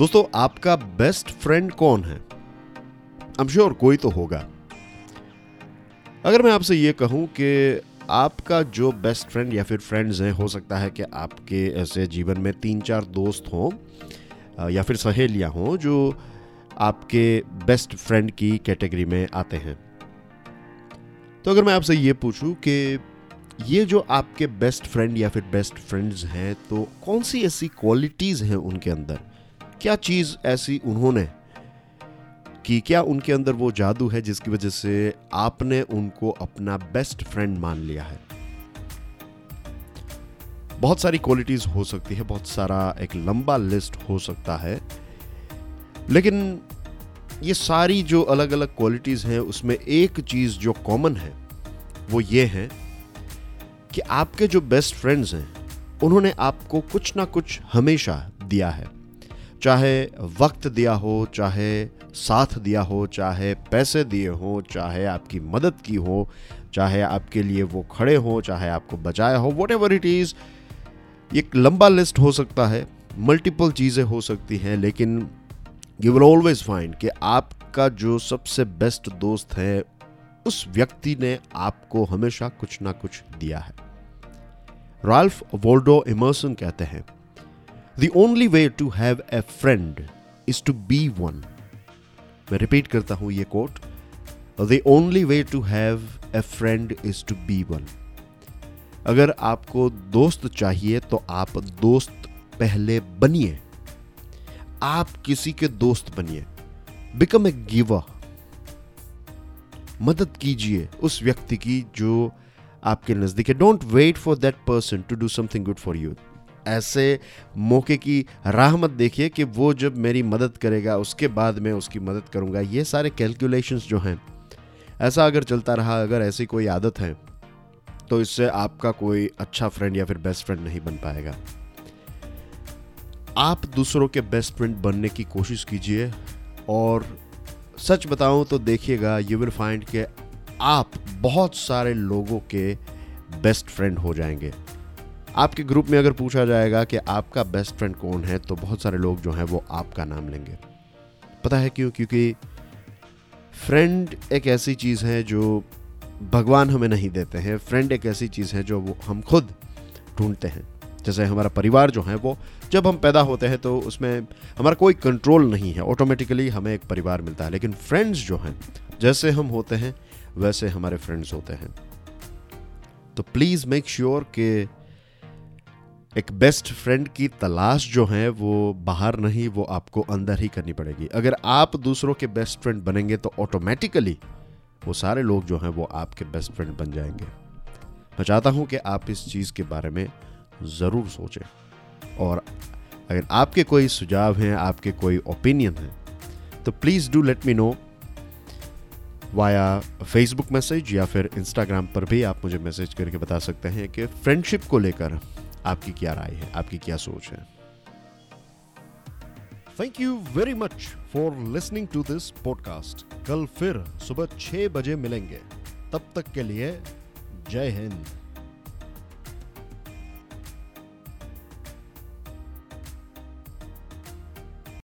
दोस्तों, आपका best friend कौन है? आई एम श्योर कोई तो होगा। अगर मैं आपसे ये कहूं कि आपका जो बेस्ट फ्रेंड या फिर फ्रेंड्स हैं, हो सकता है कि आपके ऐसे जीवन में 3-4 दोस्त हों या फिर सहेलियां हों जो आपके बेस्ट फ्रेंड की कैटेगरी में आते हैं। तो अगर मैं आपसे ये पूछूं कि ये जो आपके बेस्ट फ्रेंड या फिर बेस्ट फ्रेंड्स हैं, तो कौन सी ऐसी क्वालिटीज़ हैं उनके अंदर, क्या चीज़ ऐसी उन्होंने कि क्या उनके अंदर वो जादू है जिसकी वजह से आपने उनको अपना बेस्ट फ्रेंड मान लिया है? बहुत सारी क्वालिटीज़ हो सकती है, बहुत सारा एक लंबा लिस्ट हो सकता है, लेकिन ये सारी जो अलग अलग क्वालिटीज़ हैं उसमें एक चीज़ जो कॉमन है वो ये है कि आपके जो बेस्ट फ्रेंड्स हैं उन्होंने आपको कुछ ना कुछ हमेशा दिया है। चाहे वक्त दिया हो, चाहे साथ दिया हो, चाहे पैसे दिए हो, चाहे आपकी मदद की हो, चाहे आपके लिए वो खड़े हो, चाहे आपको बचाया हो, व्हाटएवर इट इज़। एक लंबा लिस्ट हो सकता है, मल्टीपल चीज़ें हो सकती हैं, लेकिन यू विल ऑलवेज फाइंड कि आपका जो सबसे बेस्ट दोस्त है उस व्यक्ति ने आपको हमेशा कुछ ना कुछ दिया है। राल्फ वॉल्डो इमर्सन कहते हैं, The only way to have a friend is to be one. मैं रिपीट करता हूं ये quote, The only way to have a friend is to be one. अगर आपको दोस्त चाहिए तो आप दोस्त पहले बनिए, आप किसी के दोस्त बनिए, बिकम ए गिवर। मदद कीजिए उस व्यक्ति की जो आपके नजदीक है। Don't wait for that person to do something good for you. ऐसे मौके की राह मत देखिए कि वो जब मेरी मदद करेगा उसके बाद मैं उसकी मदद करूंगा। ये सारे कैलकुलेशंस जो हैं, ऐसा अगर चलता रहा, अगर ऐसी कोई आदत है, तो इससे आपका कोई अच्छा फ्रेंड या फिर बेस्ट फ्रेंड नहीं बन पाएगा। आप दूसरों के बेस्ट फ्रेंड बनने की कोशिश कीजिए और सच बताऊं तो देखिएगा, यू विल फाइंड कि आप बहुत सारे लोगों के बेस्ट फ्रेंड हो जाएंगे। आपके ग्रुप में अगर पूछा जाएगा कि आपका बेस्ट फ्रेंड कौन है, तो बहुत सारे लोग जो हैं वो आपका नाम लेंगे। पता है क्यों? क्योंकि फ्रेंड एक ऐसी चीज़ है जो भगवान हमें नहीं देते हैं। फ्रेंड एक ऐसी चीज़ है जो हम खुद ढूंढते हैं। जैसे हमारा परिवार जो है वो जब हम पैदा होते हैं तो उसमें हमारा कोई कंट्रोल नहीं है, ऑटोमेटिकली हमें एक परिवार मिलता है। लेकिन फ्रेंड्स जो हैं, जैसे हम होते हैं वैसे हमारे फ्रेंड्स होते हैं। तो प्लीज़ मेक श्योर कि एक बेस्ट फ्रेंड की तलाश जो है वो बाहर नहीं, वो आपको अंदर ही करनी पड़ेगी। अगर आप दूसरों के बेस्ट फ्रेंड बनेंगे तो ऑटोमेटिकली वो सारे लोग जो हैं वो आपके बेस्ट फ्रेंड बन जाएंगे। मैं चाहता हूं कि आप इस चीज़ के बारे में ज़रूर सोचें, और अगर आपके कोई सुझाव हैं, आपके कोई ओपिनियन हैं, तो please do let me know via Facebook message या फिर इंस्टाग्राम पर भी आप मुझे मैसेज करके बता सकते हैं कि फ्रेंडशिप को लेकर आपकी क्या राय है, आपकी क्या सोच है। Thank you very much for listening to this podcast. कल फिर सुबह 6 बजे मिलेंगे, तब तक के लिए जय हिंद।